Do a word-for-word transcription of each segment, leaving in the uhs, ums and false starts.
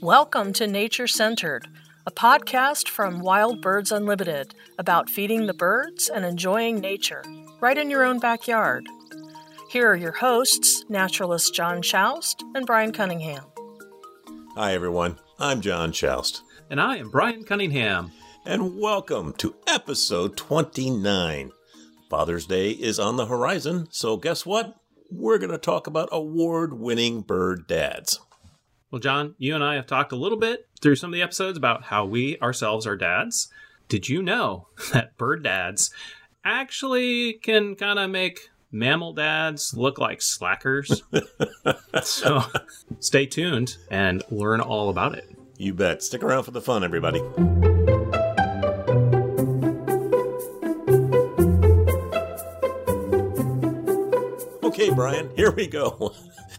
Welcome to Nature Centered, a podcast from Wild Birds Unlimited about feeding the birds and enjoying nature, right in your own backyard. Here are your hosts, naturalists John Chaust and Brian Cunningham. Hi everyone, I'm John Chaust. And I am Brian Cunningham. And welcome to episode twenty-nine. Father's Day is on the horizon, so guess what? We're going to talk about award-winning bird dads. Well, John, you and I have talked a little bit through some of the episodes about how we ourselves are dads. Did you know that bird dads actually can kind of make mammal dads look like slackers? So stay tuned and learn all about it. You bet. Stick around for the fun, everybody. Okay, Brian, here we go.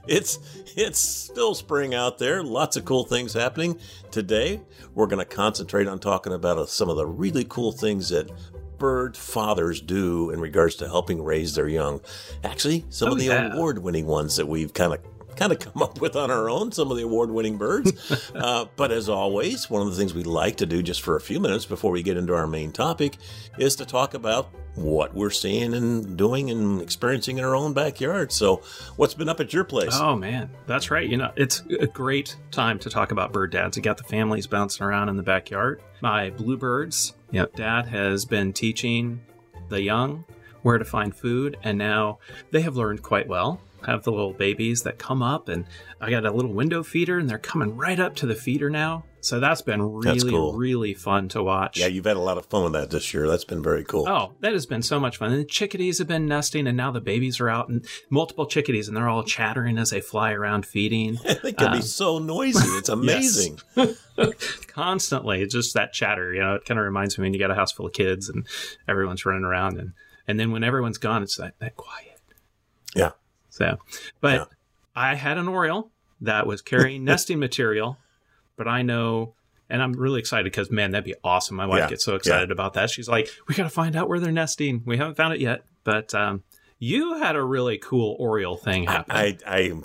It's it's still spring out there. Lots of cool things happening. Today, we're going to concentrate on talking about uh, some of the really cool things that bird fathers do in regards to helping raise their young. Actually, some oh, of the yeah. award-winning ones that we've kind of kind of come up with on our own, some of the award-winning birds. uh, but as always, one of the things we like to do just for a few minutes before we get into our main topic is to talk about what we're seeing and doing and experiencing in our own backyard. So what's been up at your place? Oh, man, that's right. You know, it's a great time to talk about bird dads. You got the families bouncing around in the backyard. My bluebirds, you know, dad has been teaching the young where to find food, and now they have learned quite well. Have the little babies that come up, and I got a little window feeder, and they're coming right up to the feeder now. So that's been really, that's cool. really fun to watch. Yeah, you've had a lot of fun with that this year. That's been very cool. Oh, that has been so much fun. And the chickadees have been nesting, and now the babies are out, and multiple chickadees, and they're all chattering as they fly around feeding. They can um, be so noisy. It's amazing. Constantly. It's just that chatter. You know, it kind of reminds me when you got a house full of kids, and everyone's running around. And, and then when everyone's gone, it's that, that quiet. Yeah. So, but yeah. I had an Oriole that was carrying nesting material, but I know, and I'm really excited because, man, that'd be awesome. My wife yeah. gets so excited yeah. about that. She's like, we got to find out where they're nesting. We haven't found it yet, but um, you had a really cool Oriole thing happen. I, I, I'm,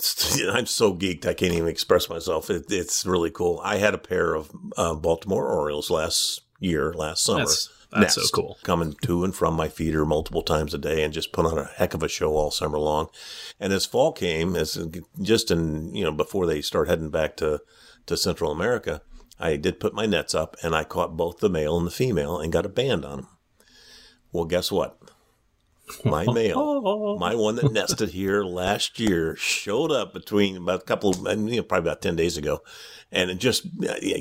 I'm so geeked. I can't even express myself. It, it's really cool. I had a pair of uh, Baltimore Orioles last year, last summer. That's- That's nest, so cool. Coming to and from my feeder multiple times a day and just put on a heck of a show all summer long. And as fall came, as just in, you know, before they start heading back to, to Central America, I did put my nets up and I caught both the male and the female and got a band on them. Well, guess what? My male, my one that nested here last year, showed up between about a couple, you know, probably about ten days ago. And it just,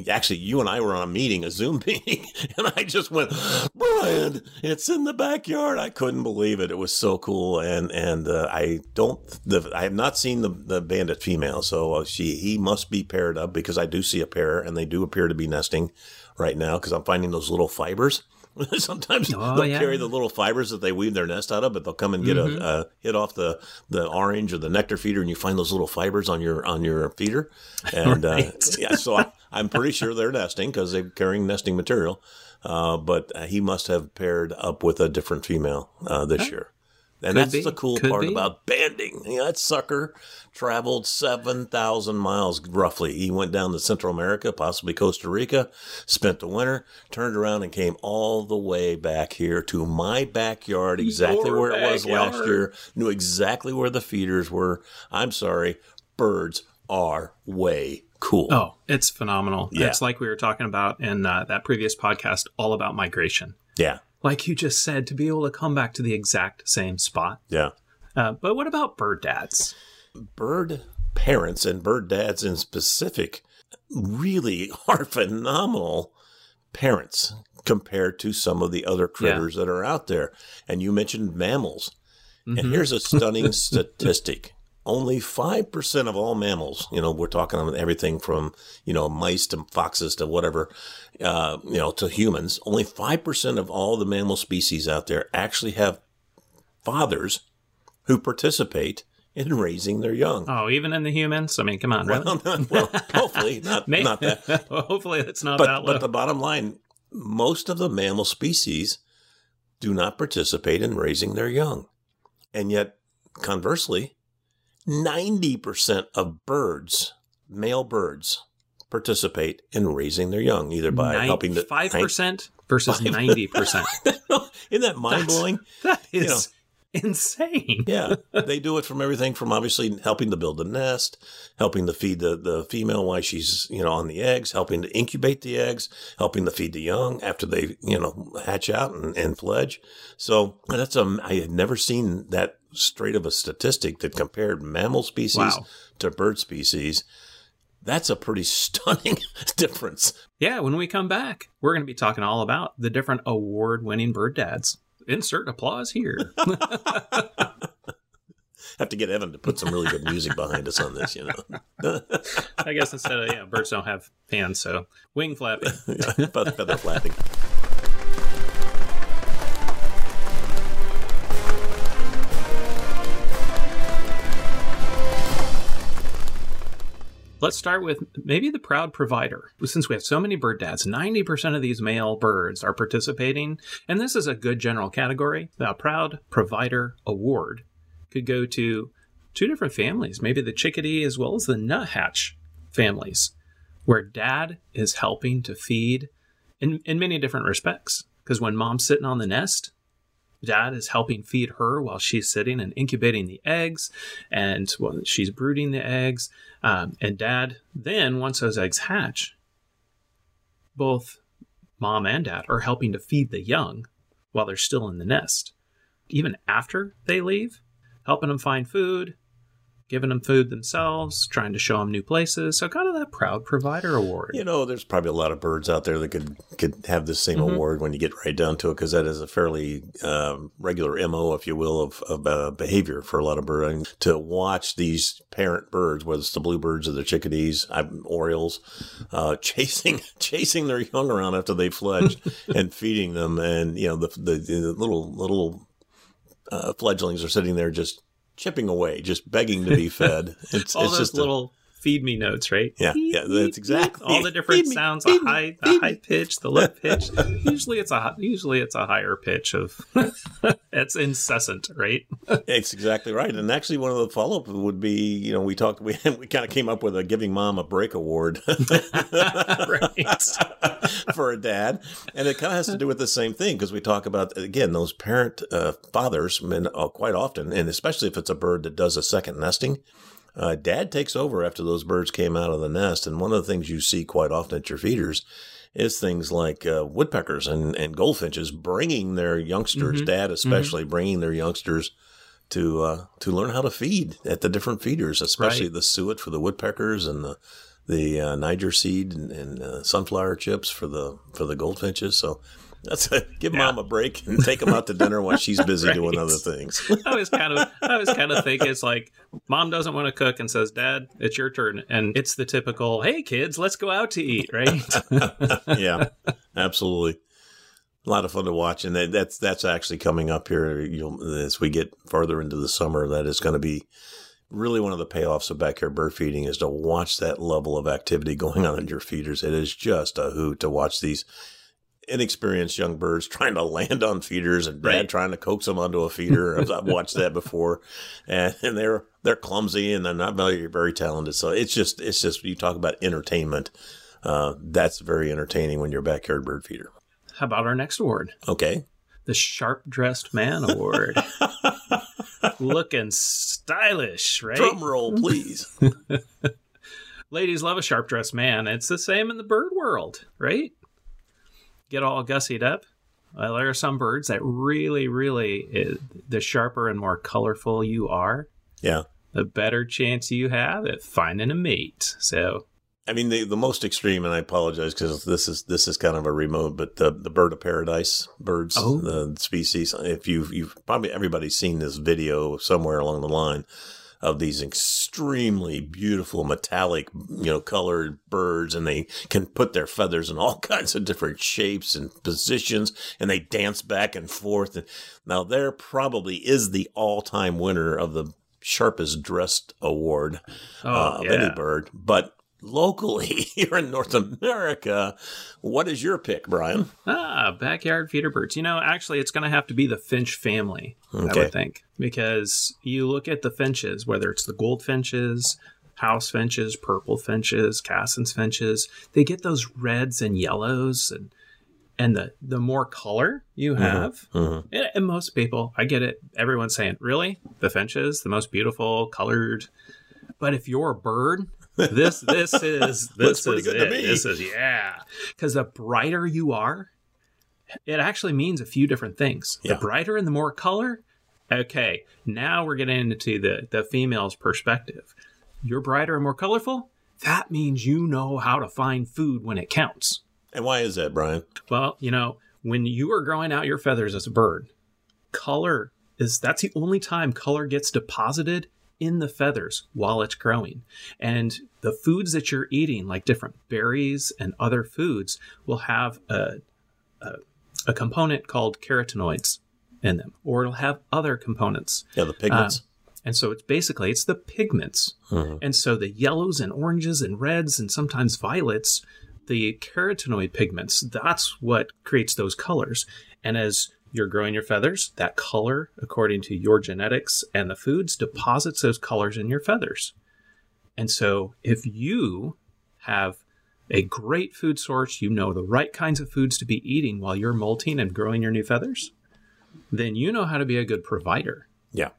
actually, you and I were on a meeting, a Zoom meeting, and I just went, Brian, it's in the backyard. I couldn't believe it. It was so cool. And and uh, I don't, the, I have not seen the, the banded female. So she he must be paired up because I do see a pair, and they do appear to be nesting right now because I'm finding those little fibers. Sometimes oh, they'll yeah. carry the little fibers that they weave their nest out of, but they'll come and get mm-hmm. a, a hit off the, the orange or the nectar feeder, and you find those little fibers on your on your feeder. And right. uh, yeah, so I, I'm pretty sure they're nesting because they're carrying nesting material. Uh, but uh, he must have paired up with a different female uh, this okay. year. And Could that's be. the cool Could part be. about banding. You know, that sucker traveled seven thousand miles roughly. He went down to Central America, possibly Costa Rica, spent the winter, turned around and came all the way back here to my backyard, exactly Your where backyard. it was last year. Knew exactly where the feeders were. I'm sorry, birds are way cool. Oh, it's phenomenal. Yeah. It's like we were talking about in uh, that previous podcast, all about migration. Yeah. Like you just said, to be able to come back to the exact same spot. Yeah. Uh, but what about bird dads? Bird parents and bird dads in specific really are phenomenal parents compared to some of the other critters yeah. that are out there. And you mentioned mammals. Mm-hmm. And here's a stunning statistic. Only five percent of all mammals, you know, we're talking about everything from, you know, mice to foxes to whatever, uh, you know, to humans. Only five percent of all the mammal species out there actually have fathers who participate in raising their young. Oh, even in the humans? I mean, come on. Well, really? not, well hopefully not, not that. Hopefully it's not but, that low. But the bottom line, most of the mammal species do not participate in raising their young. And yet, conversely, ninety percent of birds, male birds, participate in raising their young, either by ninety, helping the five percent versus ninety percent. Isn't that mind-blowing? That is you know, insane. Yeah. They do it from everything from obviously helping to build the nest, helping to feed the, the female while she's, you know, on the eggs, helping to incubate the eggs, helping to feed the young after they, you know, hatch out and, and fledge. So that's a, I had never seen that straight of a statistic that compared mammal species wow. to bird species. That's a pretty stunning difference. Yeah, when we come back, we're going to be talking all about the different award-winning bird dads. Insert applause here. Have to get Evan to put some really good music behind us on this, you know. I guess instead of, yeah, birds don't have hands, so wing flapping. Feather flapping. Let's start with maybe the proud provider. Since we have so many bird dads, ninety percent of these male birds are participating. And this is a good general category. The Proud Provider Award could go to two different families, maybe the chickadee as well as the nuthatch families, where dad is helping to feed in, in many different respects. Because when mom's sitting on the nest, dad is helping feed her while she's sitting and incubating the eggs, and well, she's brooding the eggs. Um, and dad then, once those eggs hatch, both mom and dad are helping to feed the young while they're still in the nest. Even after they leave, helping them find food, giving them food themselves, trying to show them new places. So kind of that Proud Provider Award. You know, there's probably a lot of birds out there that could, could have the same mm-hmm. award when you get right down to it, because that is a fairly um, regular M O, if you will, of, of uh, behavior for a lot of birds. I mean, to watch these parent birds, whether it's the bluebirds or the chickadees, I'm, orioles, uh, chasing chasing their young around after they fledged and feeding them. And, you know, the, the, the little, little uh, fledglings are sitting there just chipping away, just begging to be fed. It's all it's those just little a, feed me notes, right? Yeah, yeah, that's exactly all the different me, sounds. A high, a high pitch, the low pitch. usually, it's a usually it's a higher pitch of. It's incessant, right? It's exactly right. And actually, one of the follow up would be, you know, we talked, we we kind of came up with a giving mom a break award, right, for a dad, and it kind of has to do with the same thing, because we talk about again those parent uh, fathers, men, uh, quite often, and especially if it's a bird that does a second nesting. Uh, dad takes over after those birds came out of the nest. And one of the things you see quite often at your feeders is things like uh, woodpeckers and, and goldfinches bringing their youngsters, mm-hmm. dad especially, mm-hmm. bringing their youngsters to uh, to learn how to feed at the different feeders, especially right. the suet for the woodpeckers and the the uh, Niger seed and, and uh, sunflower chips for the for the goldfinches. So that's a, give yeah. mom a break and take them out to dinner while she's busy right. doing other things. I was kind of, I was kind of thinking it's like mom doesn't want to cook and says, "Dad, it's your turn," and it's the typical, "Hey kids, let's go out to eat," right? Yeah, absolutely. A lot of fun to watch, and that, that's that's actually coming up here. You know, as we get farther into the summer, that is going to be really one of the payoffs of backyard bird feeding, is to watch that level of activity going on in your feeders. It is just a hoot to watch these inexperienced young birds trying to land on feeders, and dad right. trying to coax them onto a feeder. I've watched that before, and, and they're they're clumsy and they're not very very talented. So it's just it's just you talk about entertainment. Uh, that's very entertaining when you're a backyard bird feeder. How about our next award? Okay, the Sharp Dressed Man Award. Looking stylish, right? Drum roll, please. Ladies love a sharp dressed man. It's the same in the bird world, right? Get all gussied up. Well, there are some birds that really, really, the sharper and more colorful you are, yeah, the better chance you have at finding a mate. So, I mean, the, the most extreme, and I apologize because this is this is kind of a remote, but the, the bird of paradise birds, oh. the species. If you've you've probably everybody's seen this video somewhere along the line of these extremely beautiful metallic, you know, colored birds, and they can put their feathers in all kinds of different shapes and positions, and they dance back and forth. And now there probably is the all-time winner of the Sharpest Dressed Award oh, uh, of yeah. any bird. But locally here in North America, what is your pick, Brian? Ah, backyard feeder birds. You know, actually, it's going to have to be the finch family, okay. I would think, because you look at the finches, whether it's the goldfinches, house finches, purple finches, Cassin's finches. They get those reds and yellows, and and the, the more color you have, mm-hmm. Mm-hmm. And, and most people, I get it. Everyone's saying, really? The finches, the most beautiful, colored. But if you're a bird, this this is this is it. This is yeah. Because the brighter you are, it actually means a few different things. Yeah. The brighter and the more color. Okay, now we're getting into the, the female's perspective. You're brighter and more colorful. That means you know how to find food when it counts. And why is that, Brian? Well, you know, when you are growing out your feathers as a bird, color is, that's the only time color gets deposited in the feathers while it's growing. And the foods that you're eating, like different berries and other foods, will have a, a, a component called carotenoids in them, or it'll have other components. Yeah, the pigments. Um, and so it's basically, it's the pigments. Mm-hmm. And so the yellows and oranges and reds and sometimes violets, the carotenoid pigments, that's what creates those colors. And as you're growing your feathers, that color, according to your genetics and the foods, deposits those colors in your feathers. And so if you have a great food source, you know the right kinds of foods to be eating while you're molting and growing your new feathers, then you know how to be a good provider. Yeah.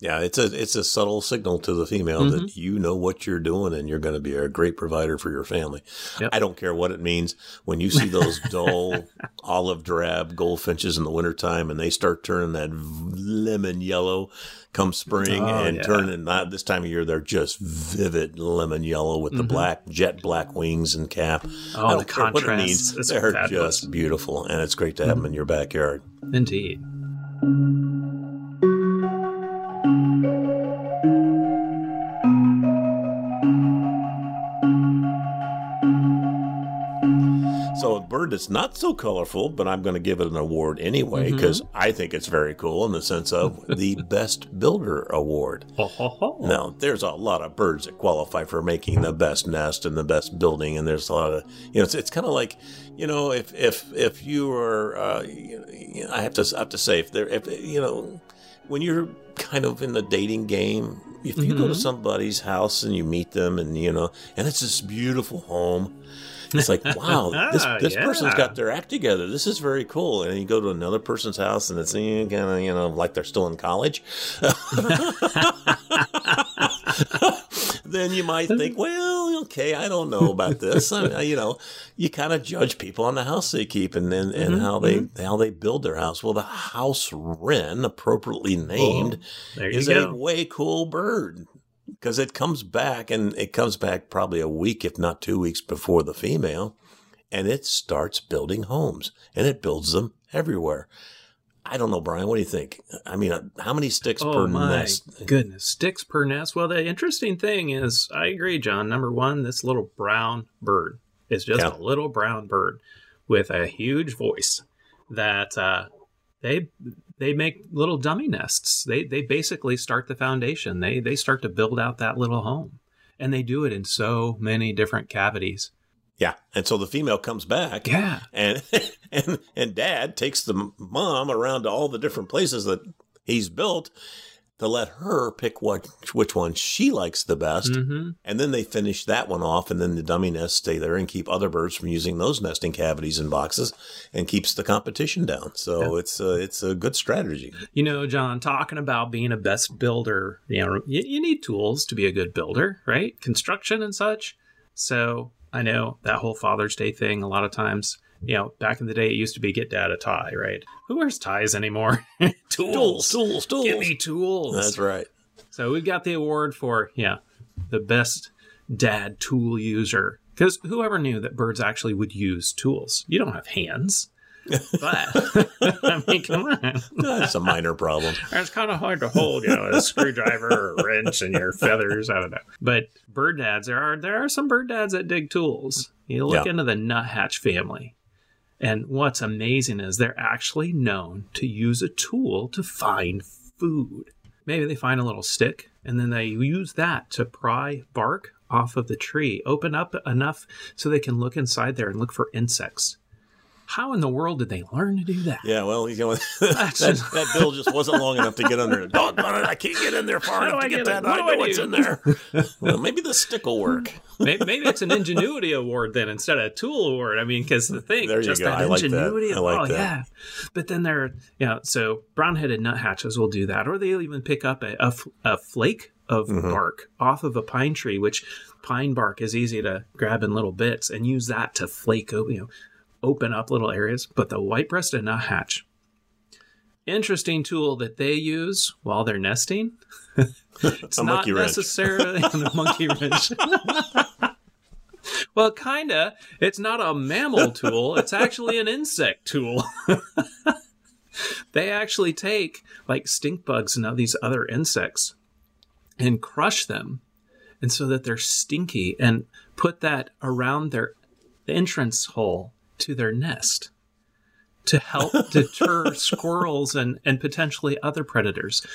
Yeah, it's a it's a subtle signal to the female mm-hmm. that you know what you're doing and you're going to be a great provider for your family. Yep. I don't care what it means. When you see those dull olive drab goldfinches in the wintertime and they start turning that lemon yellow come spring oh, and yeah. turning, not this time of year, they're just vivid lemon yellow with the mm-hmm. black, jet black wings and cap. Oh, I don't the care contrast. What it means. They're fabulous. Just beautiful, and it's great to have mm-hmm. them in your backyard. Indeed. So a bird that's not so colorful, but I'm going to give it an award anyway because mm-hmm. I think it's very cool in the sense of the Best Builder Award. Ho, ho, ho. Now, there's a lot of birds that qualify for making the best nest and the best building, and there's a lot of, you know, it's, it's kind of like, you know, if if if you are, uh, you know, I have to I have to say, if there, if you know, when you're kind of in the dating game, if you mm-hmm. go to somebody's house and you meet them, and you know, and it's this beautiful home. It's like, wow, this, this yeah. person's got their act together. This is very cool. And you go to another person's house and it's kind of, you know, like they're still in college. Then you might think, well, okay, I don't know about this. I, you know, you kind of judge people on the house they keep and and, and mm-hmm, how they mm-hmm. how they build their house. Well, the house wren, appropriately named, oh, is go. a way cool bird. Because it comes back, and it comes back probably a week, if not two weeks, before the female, and it starts building homes, and it builds them everywhere. I don't know, Brian. What do you think? I mean, how many sticks oh, per my nest? Oh, goodness. Sticks per nest. Well, the interesting thing is, I agree, John. Number one, this little brown bird is just yeah. a little brown bird with a huge voice that uh, they... They make little dummy nests. They they basically start the foundation. They they start to build out that little home. And they do it in so many different cavities. Yeah. And so the female comes back. Yeah. And and, and dad takes the mom around to all the different places that he's built to let her pick what which one she likes the best. Mm-hmm. And then they finish that one off. And then the dummy nests stay there and keep other birds from using those nesting cavities and boxes and keeps the competition down. So yeah. it's a, it's a good strategy. You know, John, talking about being a best builder, you know, you, you need tools to be a good builder, right? Construction and such. So I know that whole Father's Day thing a lot of times. You know, back in the day, it used to be get dad a tie, right? Who wears ties anymore? tools, tools, tools. Give me tools. That's right. So we've got the award for, yeah, the best dad tool user. Because whoever knew that birds actually would use tools? You don't have hands. But, I mean, come on. That's a minor problem. It's kind of hard to hold, you know, a screwdriver or a wrench and your feathers. I don't know. But bird dads, there are, there are some bird dads that dig tools. You look yeah. into the nuthatch family. And what's amazing is they're actually known to use a tool to find food. Maybe they find a little stick, and then they use that to pry bark off of the tree, open up enough so they can look inside there and look for insects. How in the world did they learn to do that? Yeah, well, you know, that, that bill just wasn't long enough to get under it. Dog on it, I can't get in there far enough to get, get that. I know I what's in there. Well, maybe the stick will work. Maybe, maybe it's an ingenuity award then instead of a tool award. I mean, because the thing, there you just go. That I like ingenuity. That. I like oh, that. Yeah. But then there, you know, so brown-headed nuthatches will do that, or they'll even pick up a, a, a flake of mm-hmm. bark off of a pine tree, which pine bark is easy to grab in little bits and use that to flake, you know, open up little areas. But the white-breasted nuthatch, interesting tool that they use while they're nesting. It's a not necessarily a monkey wrench. Well, kind of. It's not a mammal tool. It's actually an insect tool. They actually take like stink bugs and all these other insects and crush them, and so that they're stinky, and put that around their entrance hole to their nest to help deter squirrels and, and potentially other predators.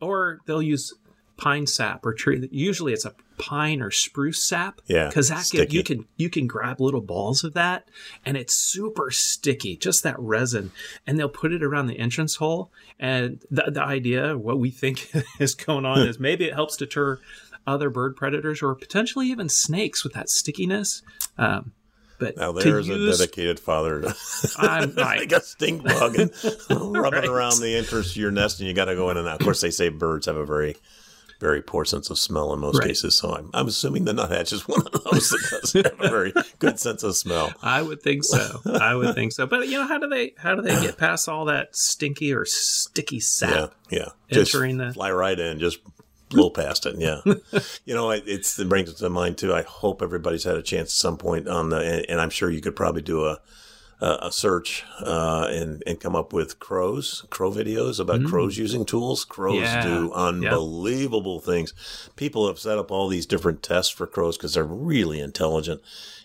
Or they'll use pine sap or tree. Usually it's a pine or spruce sap. Yeah. Because that can, you can you can grab little balls of that, and it's super sticky, just that resin. And they'll put it around the entrance hole. And the, the idea, what we think is going on, is maybe it helps deter other bird predators or potentially even snakes with that stickiness. Um, But now there's use, a dedicated father to like a stink bug and rub right. it around the entrance to your nest, and you got to go in and out. Of course, they say birds have a very, very poor sense of smell in most right. cases. So I'm, I'm assuming the nuthatch is one of those that doesn't have a very good sense of smell. I would think so. I would think so. But you know, how do they how do they get past all that stinky or sticky sap? Yeah, yeah. Just the... fly right in. Just. Blow past it, yeah. You know, it, it's, it brings it to mind, too. I hope everybody's had a chance at some point on the, and, and I'm sure you could probably do a a, a search uh, and, and come up with crows, crow videos about mm. crows using tools. Crows yeah. do unbelievable yep. things. People have set up all these different tests for crows because they're really intelligent,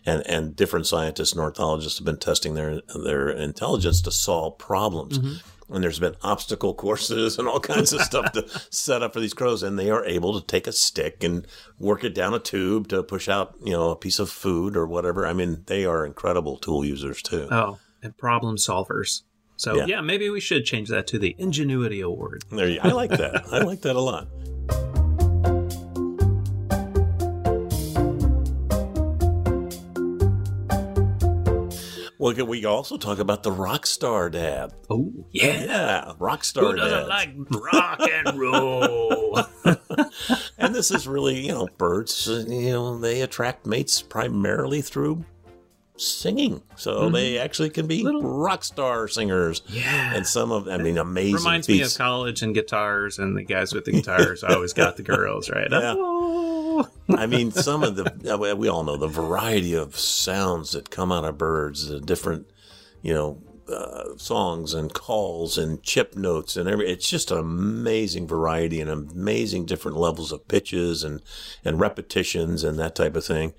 and, and different scientists and ornithologists have been testing their, their intelligence to solve problems. Mm-hmm. And there's been obstacle courses and all kinds of stuff to set up for these crows. And they are able to take a stick and work it down a tube to push out, you know, a piece of food or whatever. I mean, they are incredible tool users, too. Oh, and problem solvers. So, yeah, yeah maybe we should change that to the Ingenuity Award. There you, I like that. I like that a lot. Well, we also talk about the rock star dad. Oh, yeah. Yeah, rock star dad. Who doesn't like rock and roll? And this is really, you know, birds, you know, they attract mates primarily through singing. So mm-hmm. they actually can be Little. rock star singers. Yeah. And some of, I mean, amazing Reminds piece. me of college and guitars, and the guys with the guitars always got the girls, right? Yeah. Oh. I mean, some of the, we all know the variety of sounds that come out of birds, the different, you know, uh, songs and calls and chip notes and every, it's just an amazing variety and amazing different levels of pitches and, and repetitions and that type of thing.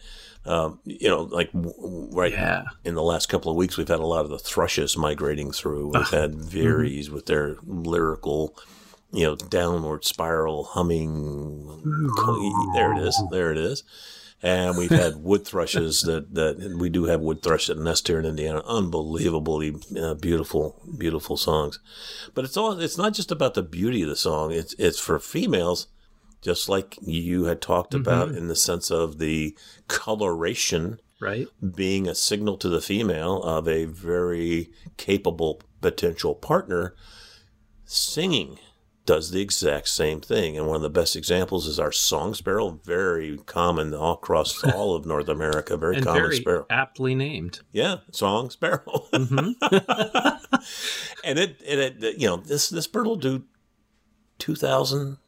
Um, you know, like w- right yeah. in the last couple of weeks, we've had a lot of the thrushes migrating through. We've had Veeries mm-hmm. with their lyrical, you know, downward spiral humming. There it is. There it is. And we've had wood thrushes that, that we do have wood thrush that nest here in Indiana. Unbelievably uh, beautiful, beautiful songs. But it's all, it's not just about the beauty of the song. It's, it's for females, just like you had talked mm-hmm. about in the sense of the coloration right. being a signal to the female of a very capable potential partner. Singing does the exact same thing. And one of the best examples is our song sparrow, very common all across all of North America, very and common very sparrow. Aptly named. Yeah, song sparrow. Mm-hmm. and it, it, it, you know, this, this bird will do two thousand,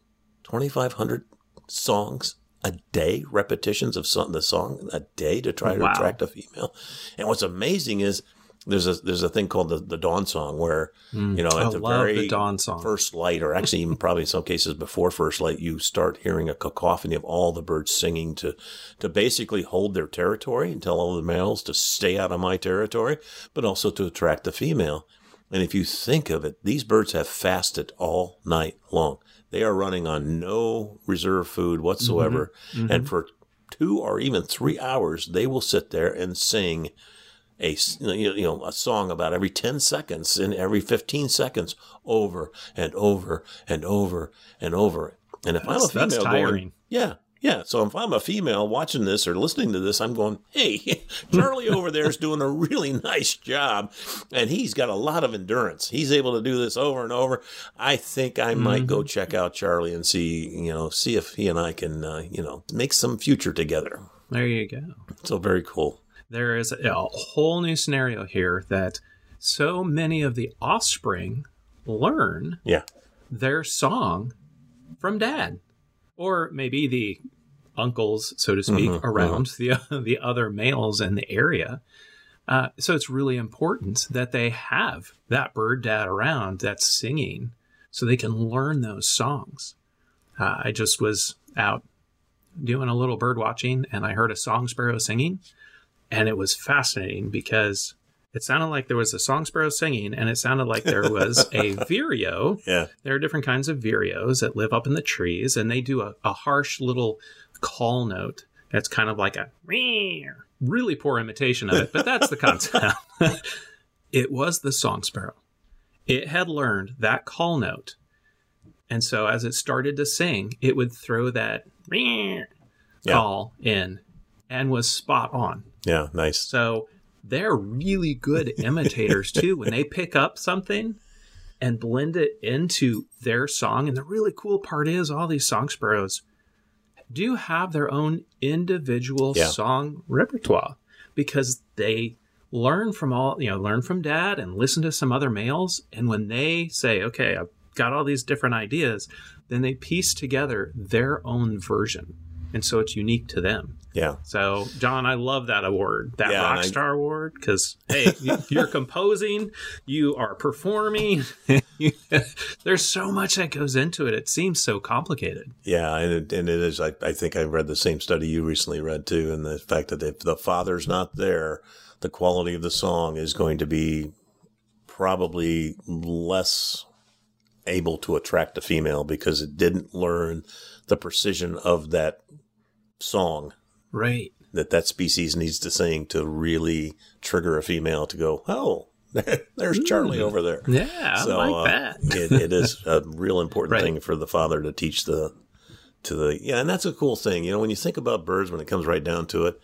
twenty-five hundred songs a day, repetitions of song, the song a day to try to wow. attract a female. And what's amazing is, There's a there's a thing called the, the dawn song where, mm, you know, at I the very the dawn song. first light, or actually even probably in some cases before first light, you start hearing a cacophony of all the birds singing to, to basically hold their territory and tell all the males to stay out of my territory, but also to attract the female. And if you think of it, these birds have fasted all night long. They are running on no reserve food whatsoever. Mm-hmm, mm-hmm. And for two or even three hours, they will sit there and sing a, you know, a song about every ten seconds and every fifteen seconds over and over and over and over. And if that's, I'm a female, that's tiring. Going, yeah, yeah. So if I'm a female watching this or listening to this, I'm going, hey, Charlie over there is doing a really nice job, and he's got a lot of endurance. He's able to do this over and over. I think I mm-hmm. might go check out Charlie and see, you know, see if he and I can, uh, you know, make some future together. There you go. So very cool. There is a whole new scenario here that so many of the offspring learn yeah. their song from dad, or maybe the uncles, so to speak, mm-hmm, around mm-hmm. the the other males in the area. Uh, so it's really important that they have that bird dad around that's singing so they can learn those songs. Uh, I just was out doing a little bird watching, and I heard a song sparrow singing, and it was fascinating because it sounded like there was a song sparrow singing, and it sounded like there was a vireo. Yeah. There are different kinds of vireos that live up in the trees, and they do a, a harsh little call note. That's kind of like a really poor imitation of it, but that's the concept. It was the song sparrow. It had learned that call note. And so as it started to sing, it would throw that yeah. call in and was spot on. Yeah, nice. So they're really good imitators, too, when they pick up something and blend it into their song. And the really cool part is all these song sparrows do have their own individual yeah. song repertoire, because they learn from all, you know, learn from dad and listen to some other males. And when they say, okay, I've got all these different ideas, then they piece together their own version. And so it's unique to them. Yeah. So, John, I love that award, that yeah, Rockstar I... award, because, hey, you're composing, you are performing. There's so much that goes into it. It seems so complicated. Yeah, and it, and it is. I, I think I read the same study you recently read, too, and the fact that if the father's not there, the quality of the song is going to be probably less able to attract a female because it didn't learn the precision of that song, right? That that species needs to sing to really trigger a female to go, oh, there's Charlie over there. Yeah, so, I like uh, that. it, it is a real important right. thing for the father to teach the to the yeah, and that's a cool thing. You know, when you think about birds, when it comes right down to it,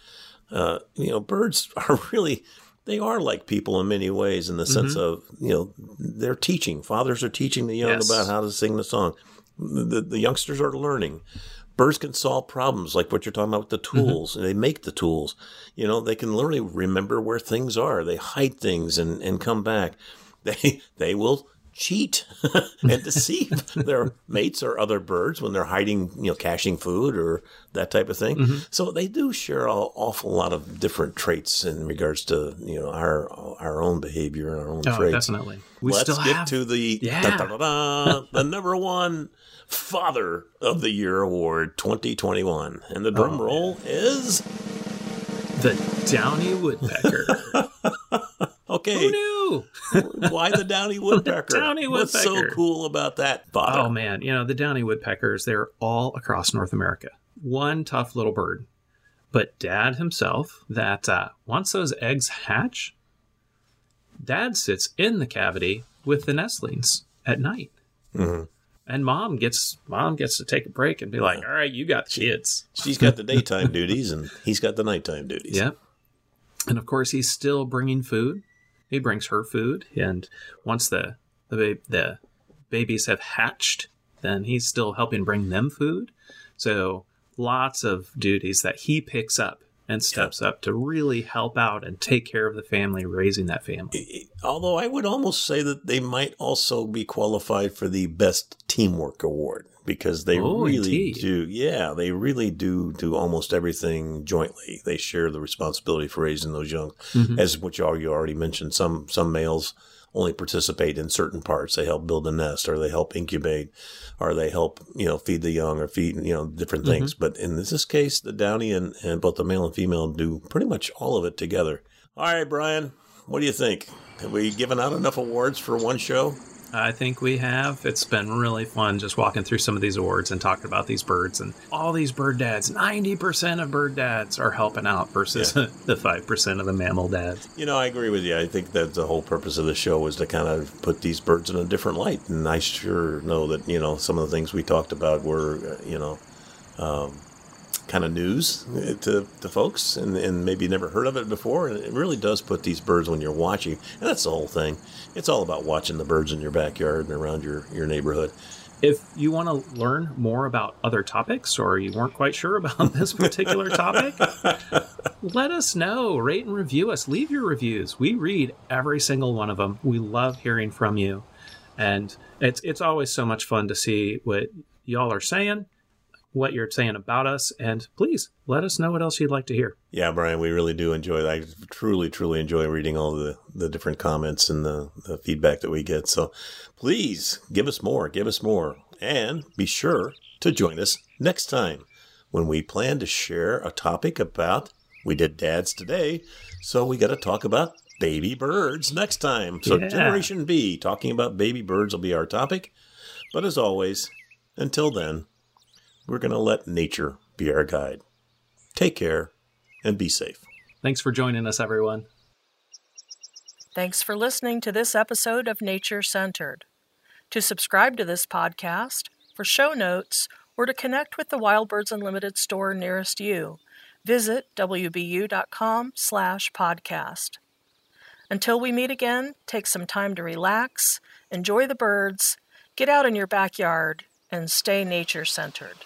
uh, you know, birds are really. They are like people in many ways in the sense mm-hmm. of, you know, they're teaching. Fathers are teaching the young yes. about how to sing the song. The, the youngsters are learning. Birds can solve problems like what you're talking about with the tools. Mm-hmm. They make the tools. You know, they can literally remember where things are. They hide things and, and come back. They they will cheat and deceive their mates or other birds when they're hiding, you know, caching food or that type of thing. Mm-hmm. So they do share an awful lot of different traits in regards to, you know, our our own behavior and our own oh, traits. Definitely. We Let's still get have... to the yeah. da, da, da, da, the number one Father of the Year Award twenty twenty-one, and the drum oh, roll man. is the Downy Woodpecker. Okay. Who knew? Why the Downy Woodpecker? The Downy Woodpecker. What's so cool about that, Father? Oh, man. You know, the Downy Woodpeckers, they're all across North America. One tough little bird. But Dad himself, that uh, once those eggs hatch, Dad sits in the cavity with the nestlings at night. Mm-hmm. And mom gets mom gets to take a break and be like, all right, you got the kids. She's got the daytime duties, and he's got the nighttime duties. Yep. And, of course, he's still bringing food. He brings her food, and once the the, ba- the babies have hatched, then he's still helping bring them food. So lots of duties that he picks up and steps yeah. up to really help out and take care of the family, raising that family. Although I would almost say that they might also be qualified for the Best Teamwork Award, because they oh, really indeed. do. Yeah, they really do do almost everything jointly. They share the responsibility for raising those young, mm-hmm. as which you already mentioned. Some some males only participate in certain parts. They help build a nest, or they help incubate, or they help, you know, feed the young, or feed, you know, different things. Mm-hmm. But in this case, the Downy and, and both the male and female do pretty much all of it together. All right, Brian, what do you think? Have we given out enough awards for one show? I think we have. It's been really fun just walking through some of these awards and talking about these birds and all these bird dads. ninety percent of bird dads are helping out versus yeah. the five percent of the mammal dads. You know, I agree with you. I think that the whole purpose of the show was to kind of put these birds in a different light. And I sure know that, you know, some of the things we talked about were, you know, um, kind of news to, to folks and, and maybe never heard of it before. And it really does put these birds when you're watching. And that's the whole thing. It's all about watching the birds in your backyard and around your, your neighborhood. If you want to learn more about other topics or you weren't quite sure about this particular topic, let us know. Rate and review us. Leave your reviews. We read every single one of them. We love hearing from you. And it's it's always so much fun to see what y'all are saying, what you're saying about us, and please let us know what else you'd like to hear. Yeah, Brian, we really do enjoy that. I truly, truly enjoy reading all the, the different comments and the, the feedback that we get. So please give us more, give us more, and be sure to join us next time when we plan to share a topic about, we did dads today, so we got to talk about baby birds next time. So yeah. Generation B, talking about baby birds will be our topic. But as always, until then, we're going to let nature be our guide. Take care and be safe. Thanks for joining us, everyone. Thanks for listening to this episode of Nature Centered. To subscribe to this podcast, for show notes, or to connect with the Wild Birds Unlimited store nearest you, visit wbu.com slash podcast. Until we meet again, take some time to relax, enjoy the birds, get out in your backyard, and stay nature-centered.